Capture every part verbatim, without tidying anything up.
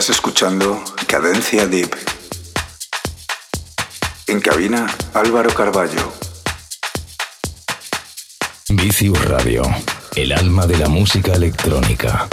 Estás escuchando Cadencia Deep. En cabina, Álvaro Carballo. Vicious Radio, el alma de la música electrónica.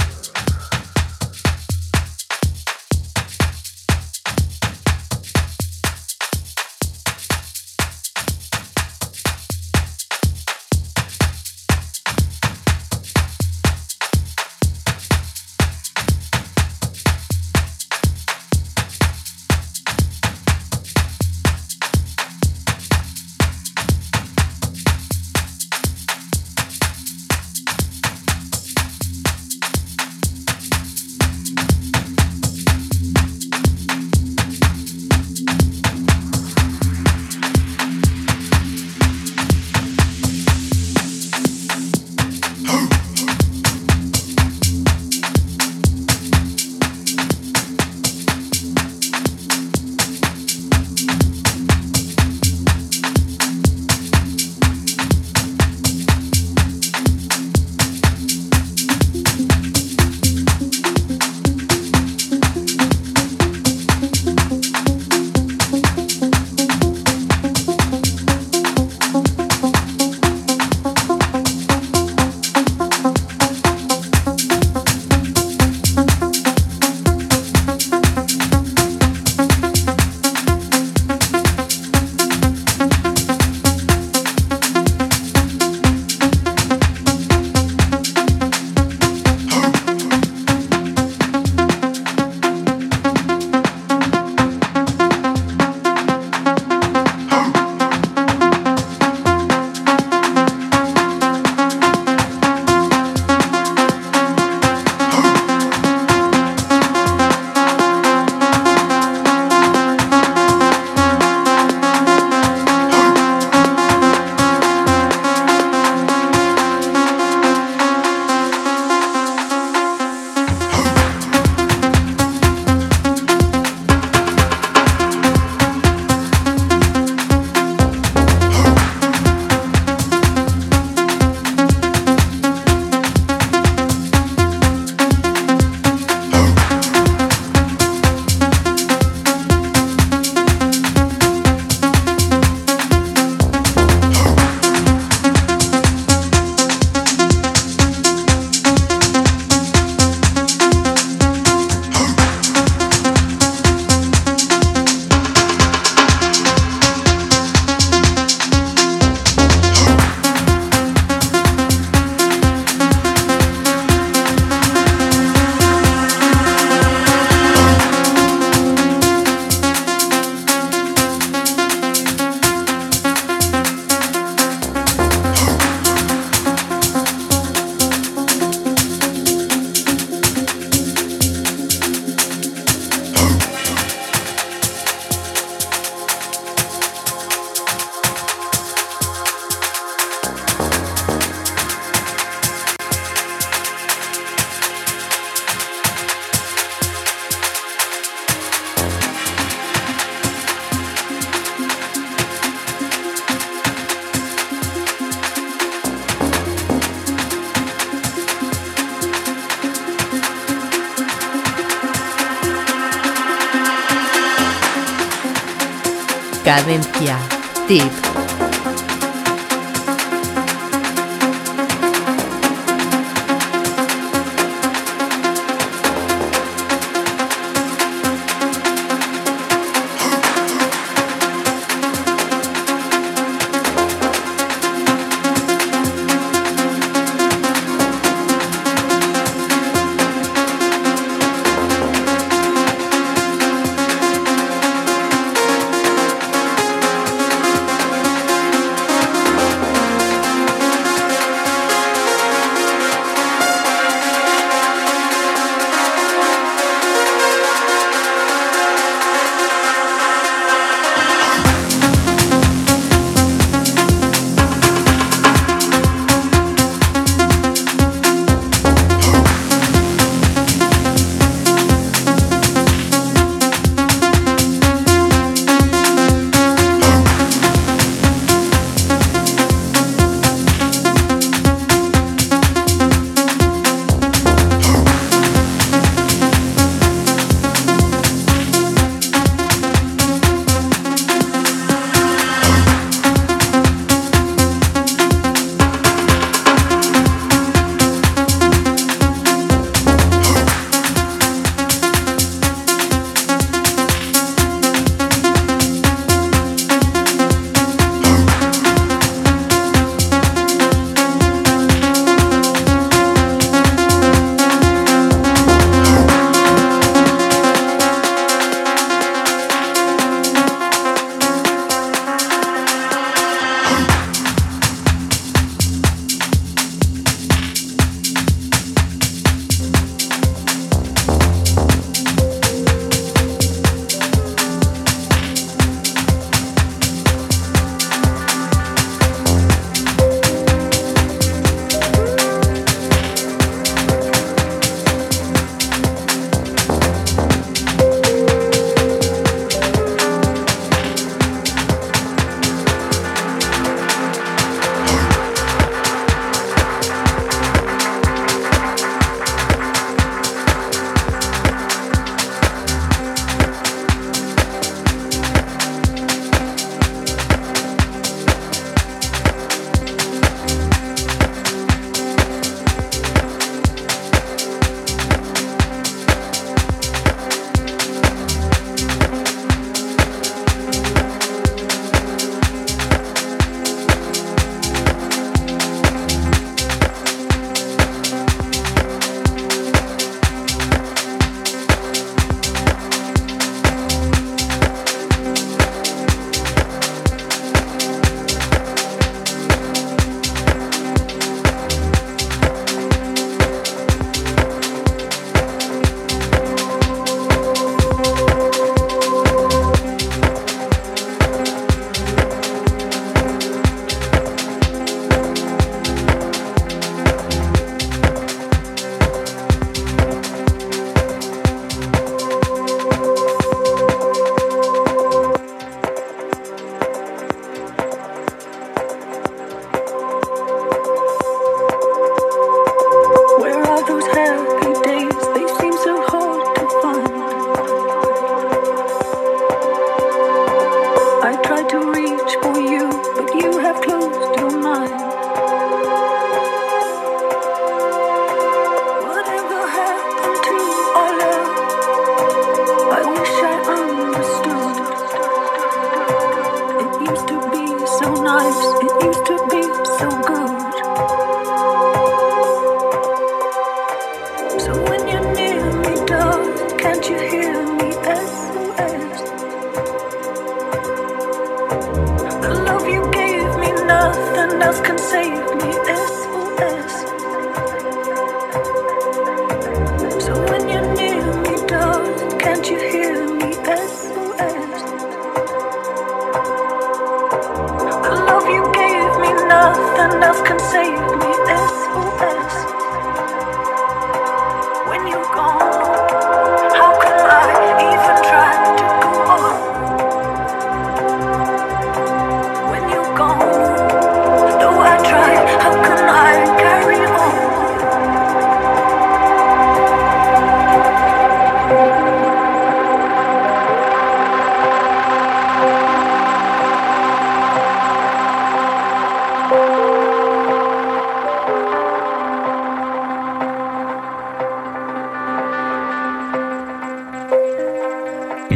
Cadencia Deep.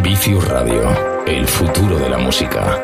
Vicious Radio, el futuro de la música.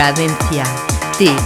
Cadencia Deep.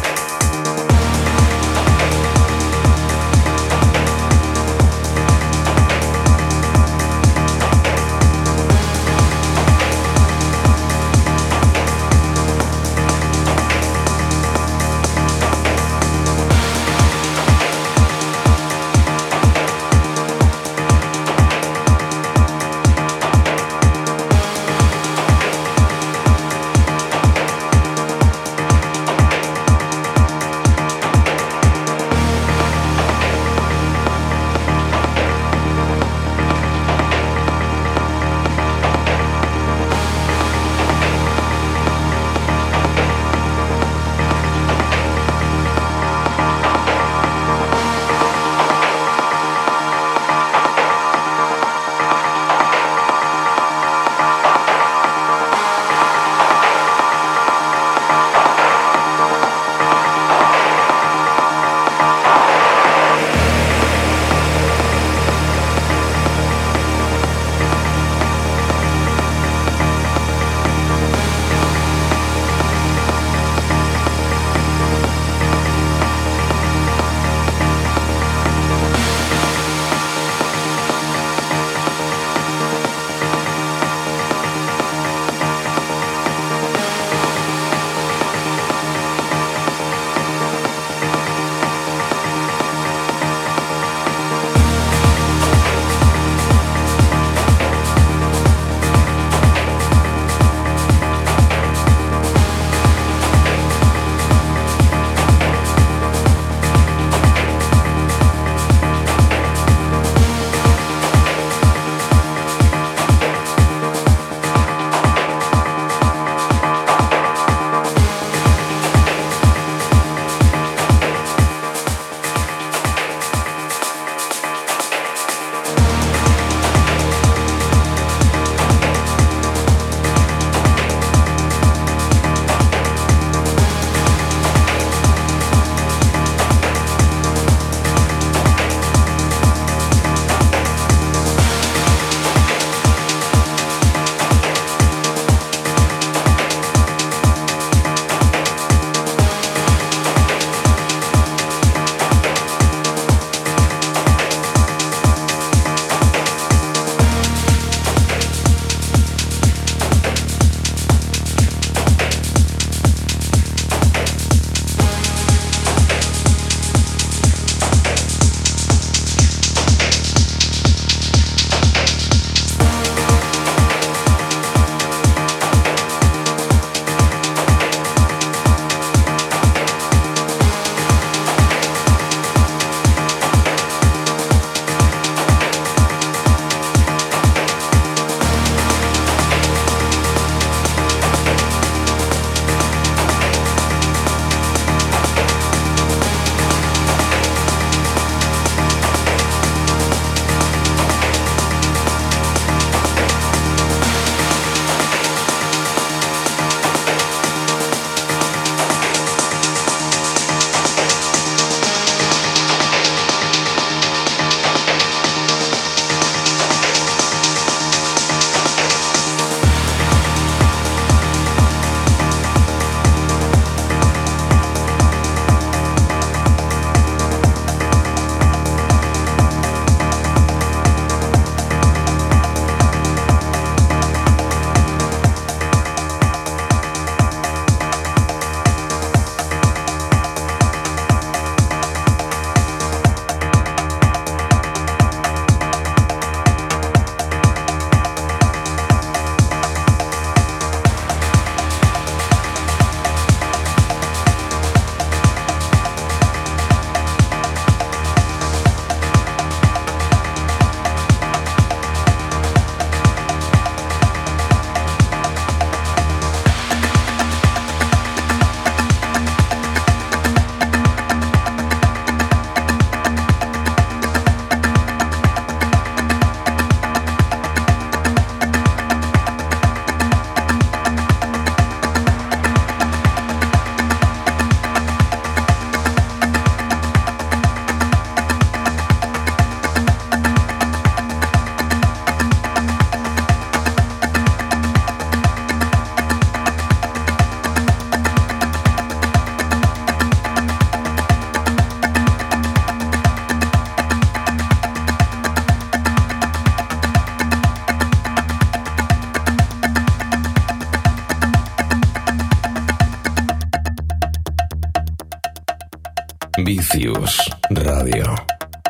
Vicious Radio,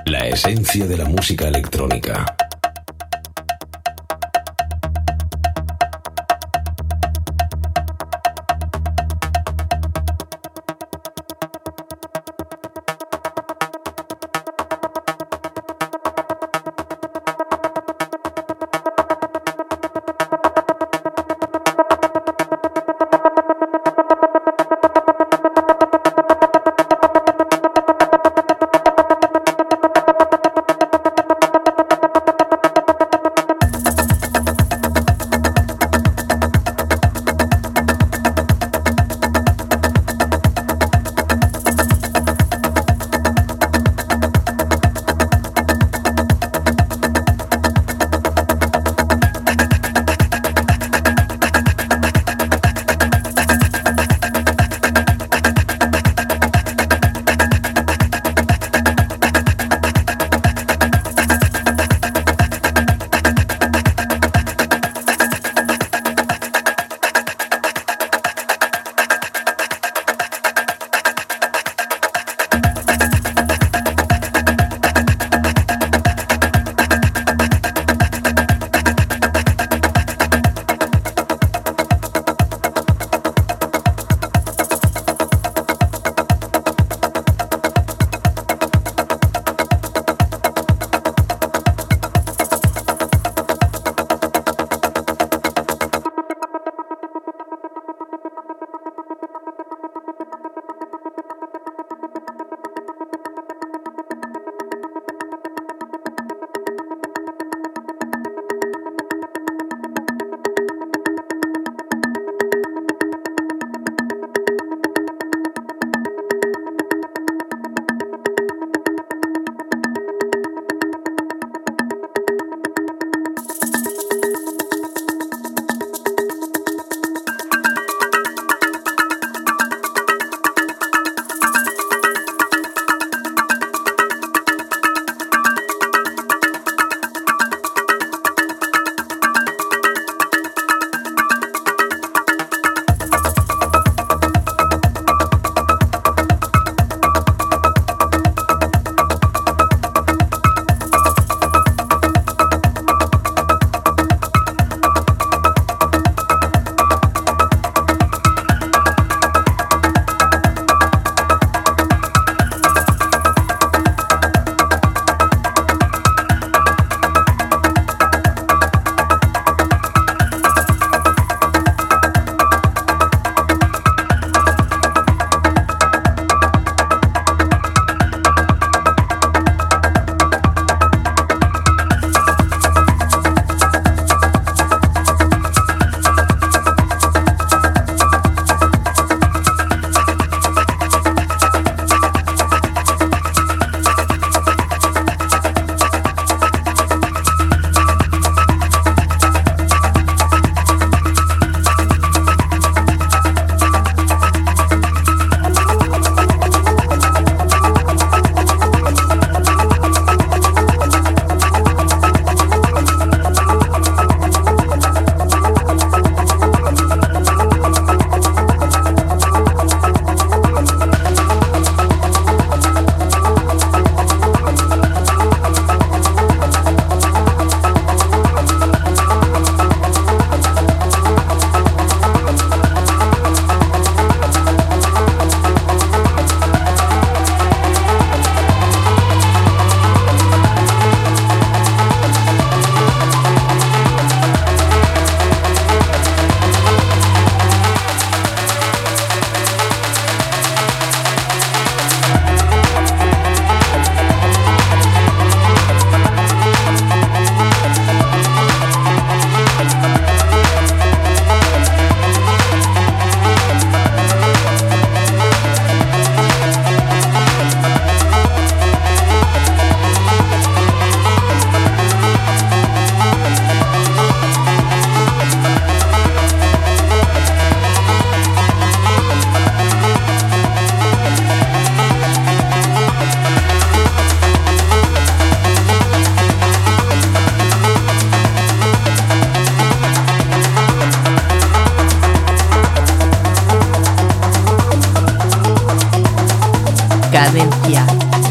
la esencia de la música electrónica.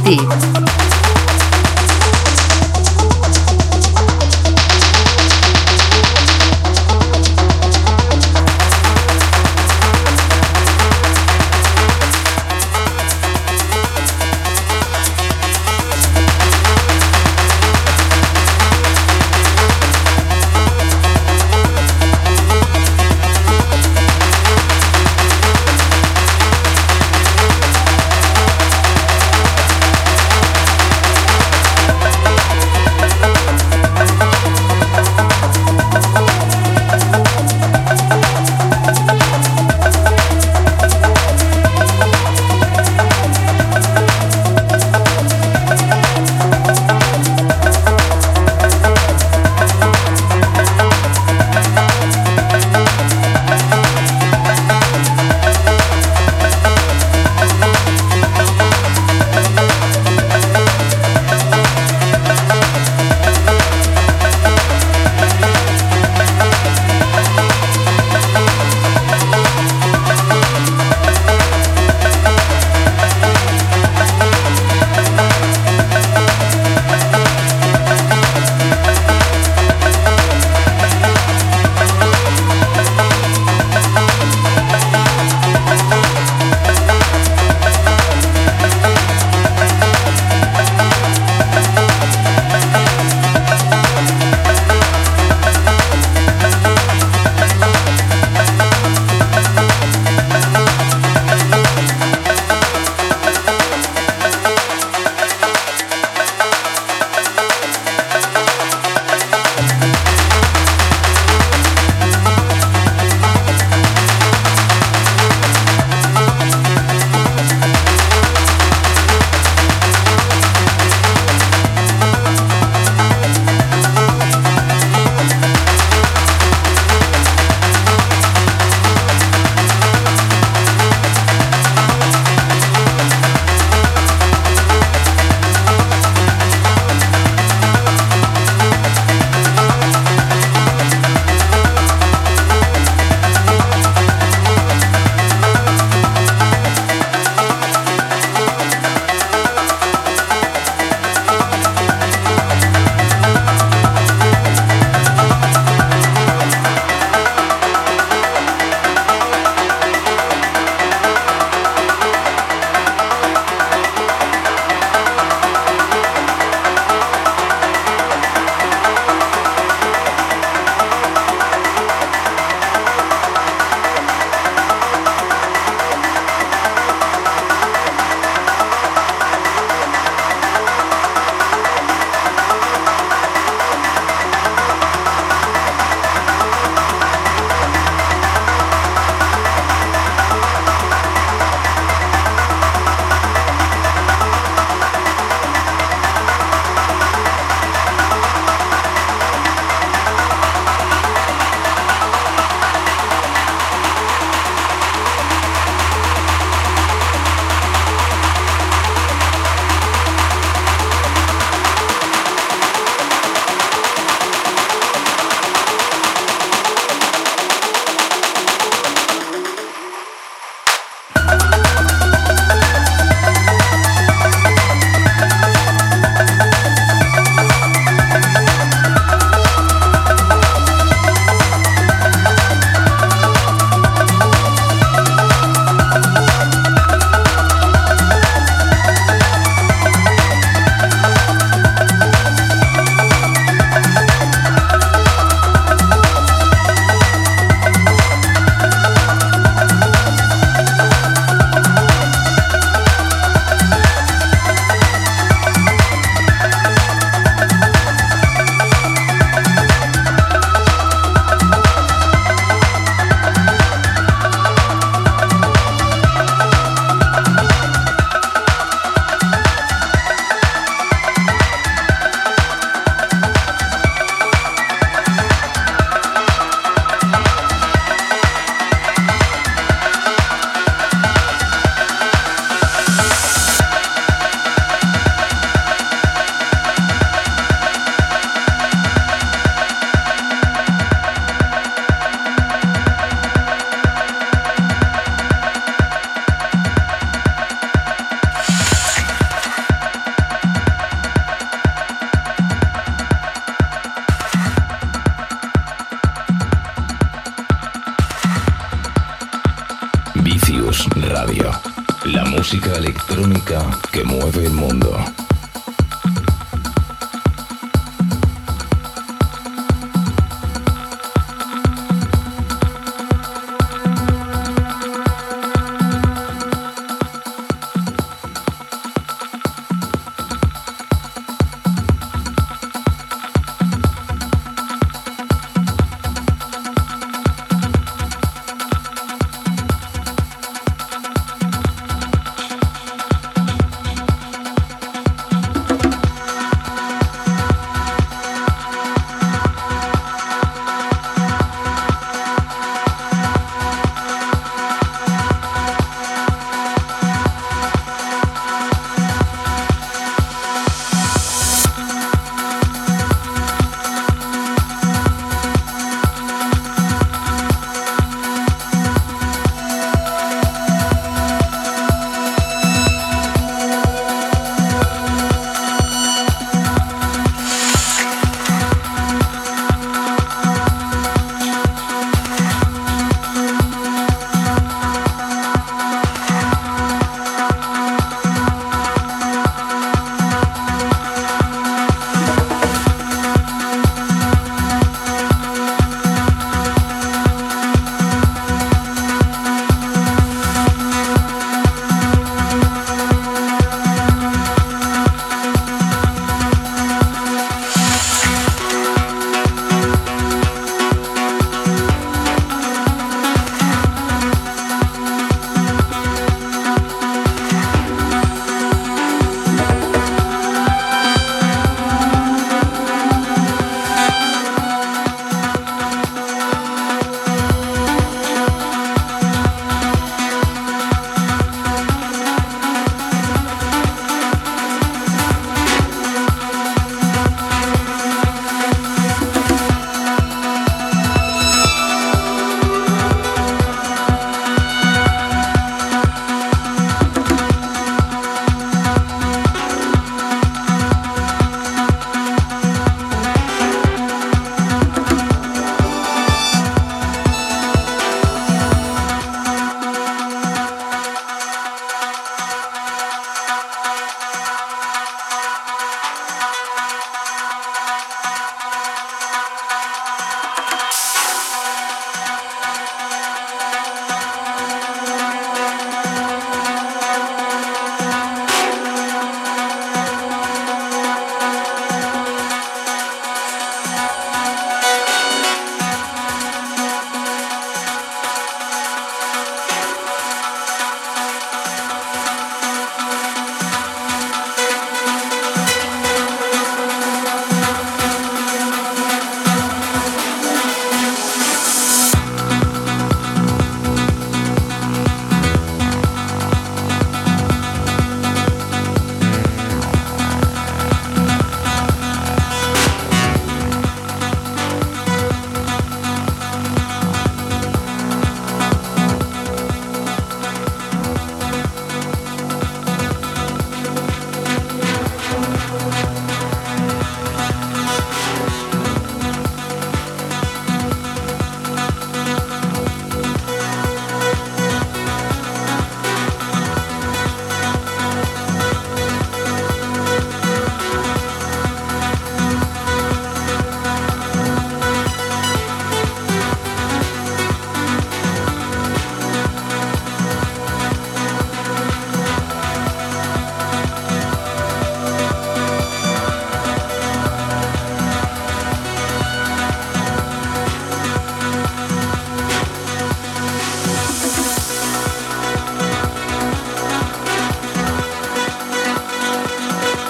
Deep. música electrónica que mueve el mundo.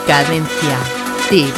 Cadencia Deep.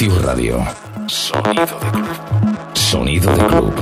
Vicious Radio. Sonido de club. Sonido de club.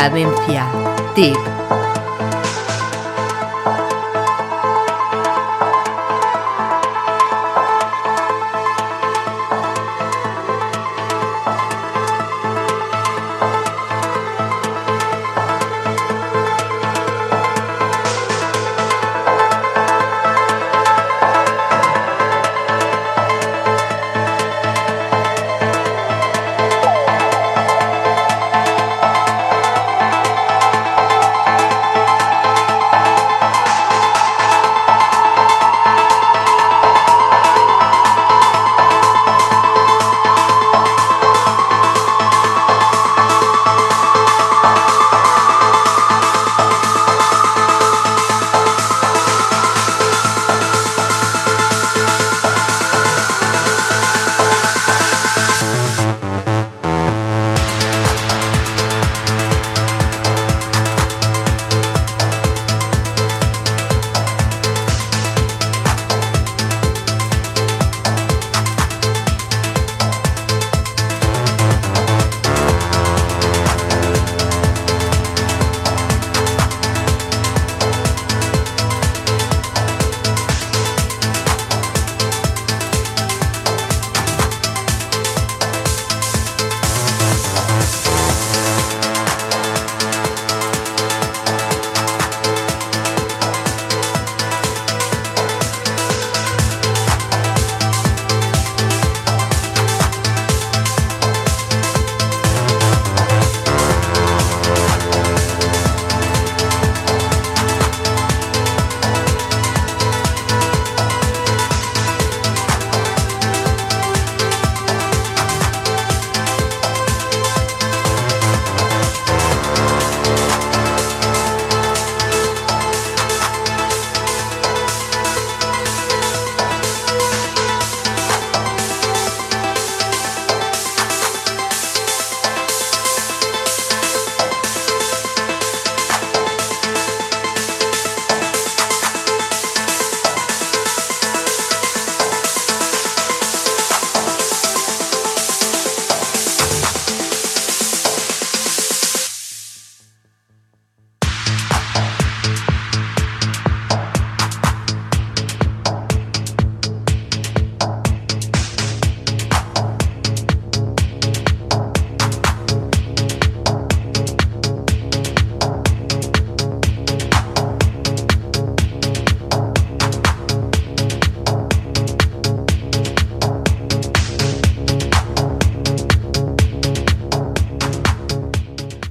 Cadencia Deep.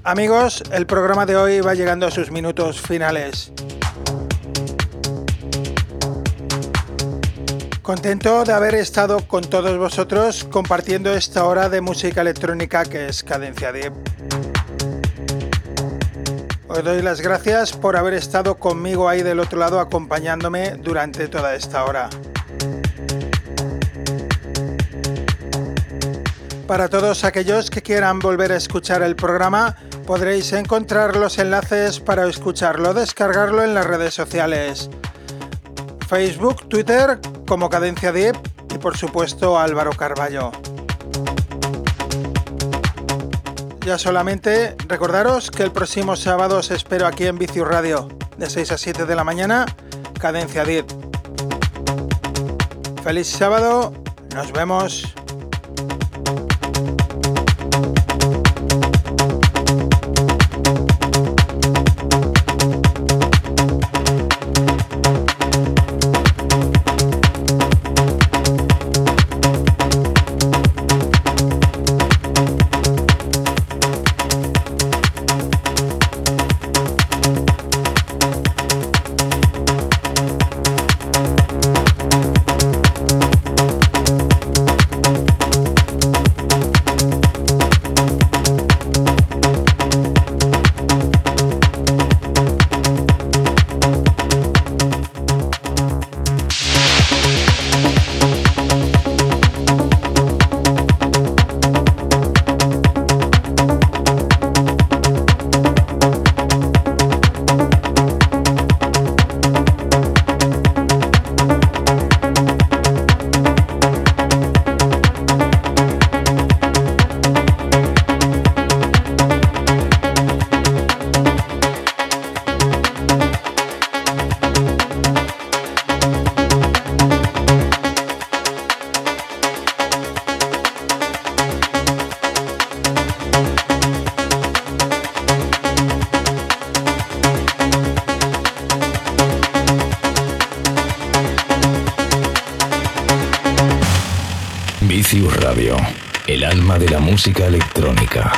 Amigos, el programa de hoy va llegando a sus minutos finales. Contento de haber estado con todos vosotros compartiendo esta hora de música electrónica que es Cadencia Deep. Os doy las gracias por haber estado conmigo ahí del otro lado acompañándome durante toda esta hora. Para todos aquellos que quieran volver a escuchar el programa, podréis encontrar los enlaces para escucharlo, descargarlo en las redes sociales. Facebook, Twitter, como Cadencia Deep y por supuesto Álvaro Carballo. Ya solamente recordaros que el próximo sábado os espero aquí en Vicious Radio, de seis a siete de la mañana, Cadencia Deep. Feliz sábado, nos vemos. Vicious Radio, el alma de la música electrónica.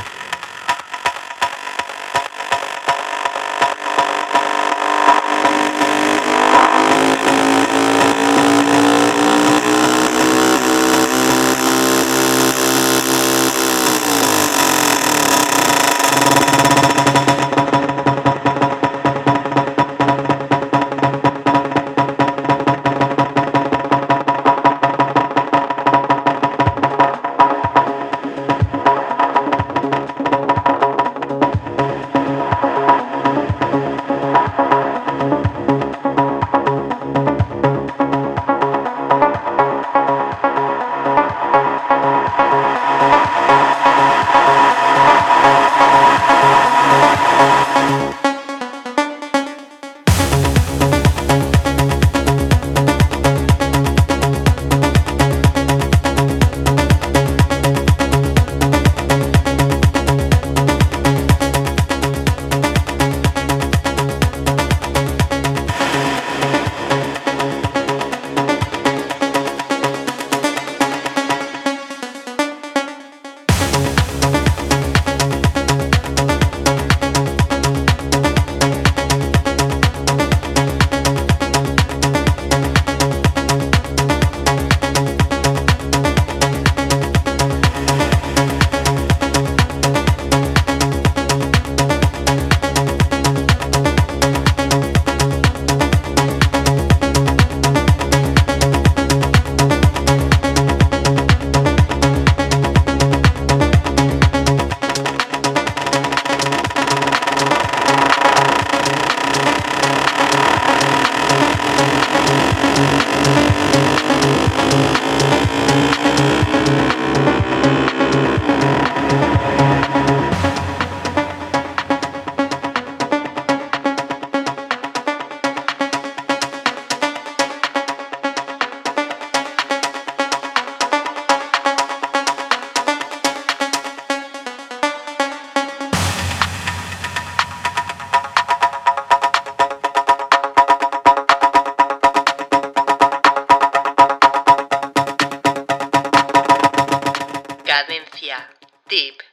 Cadencia Deep.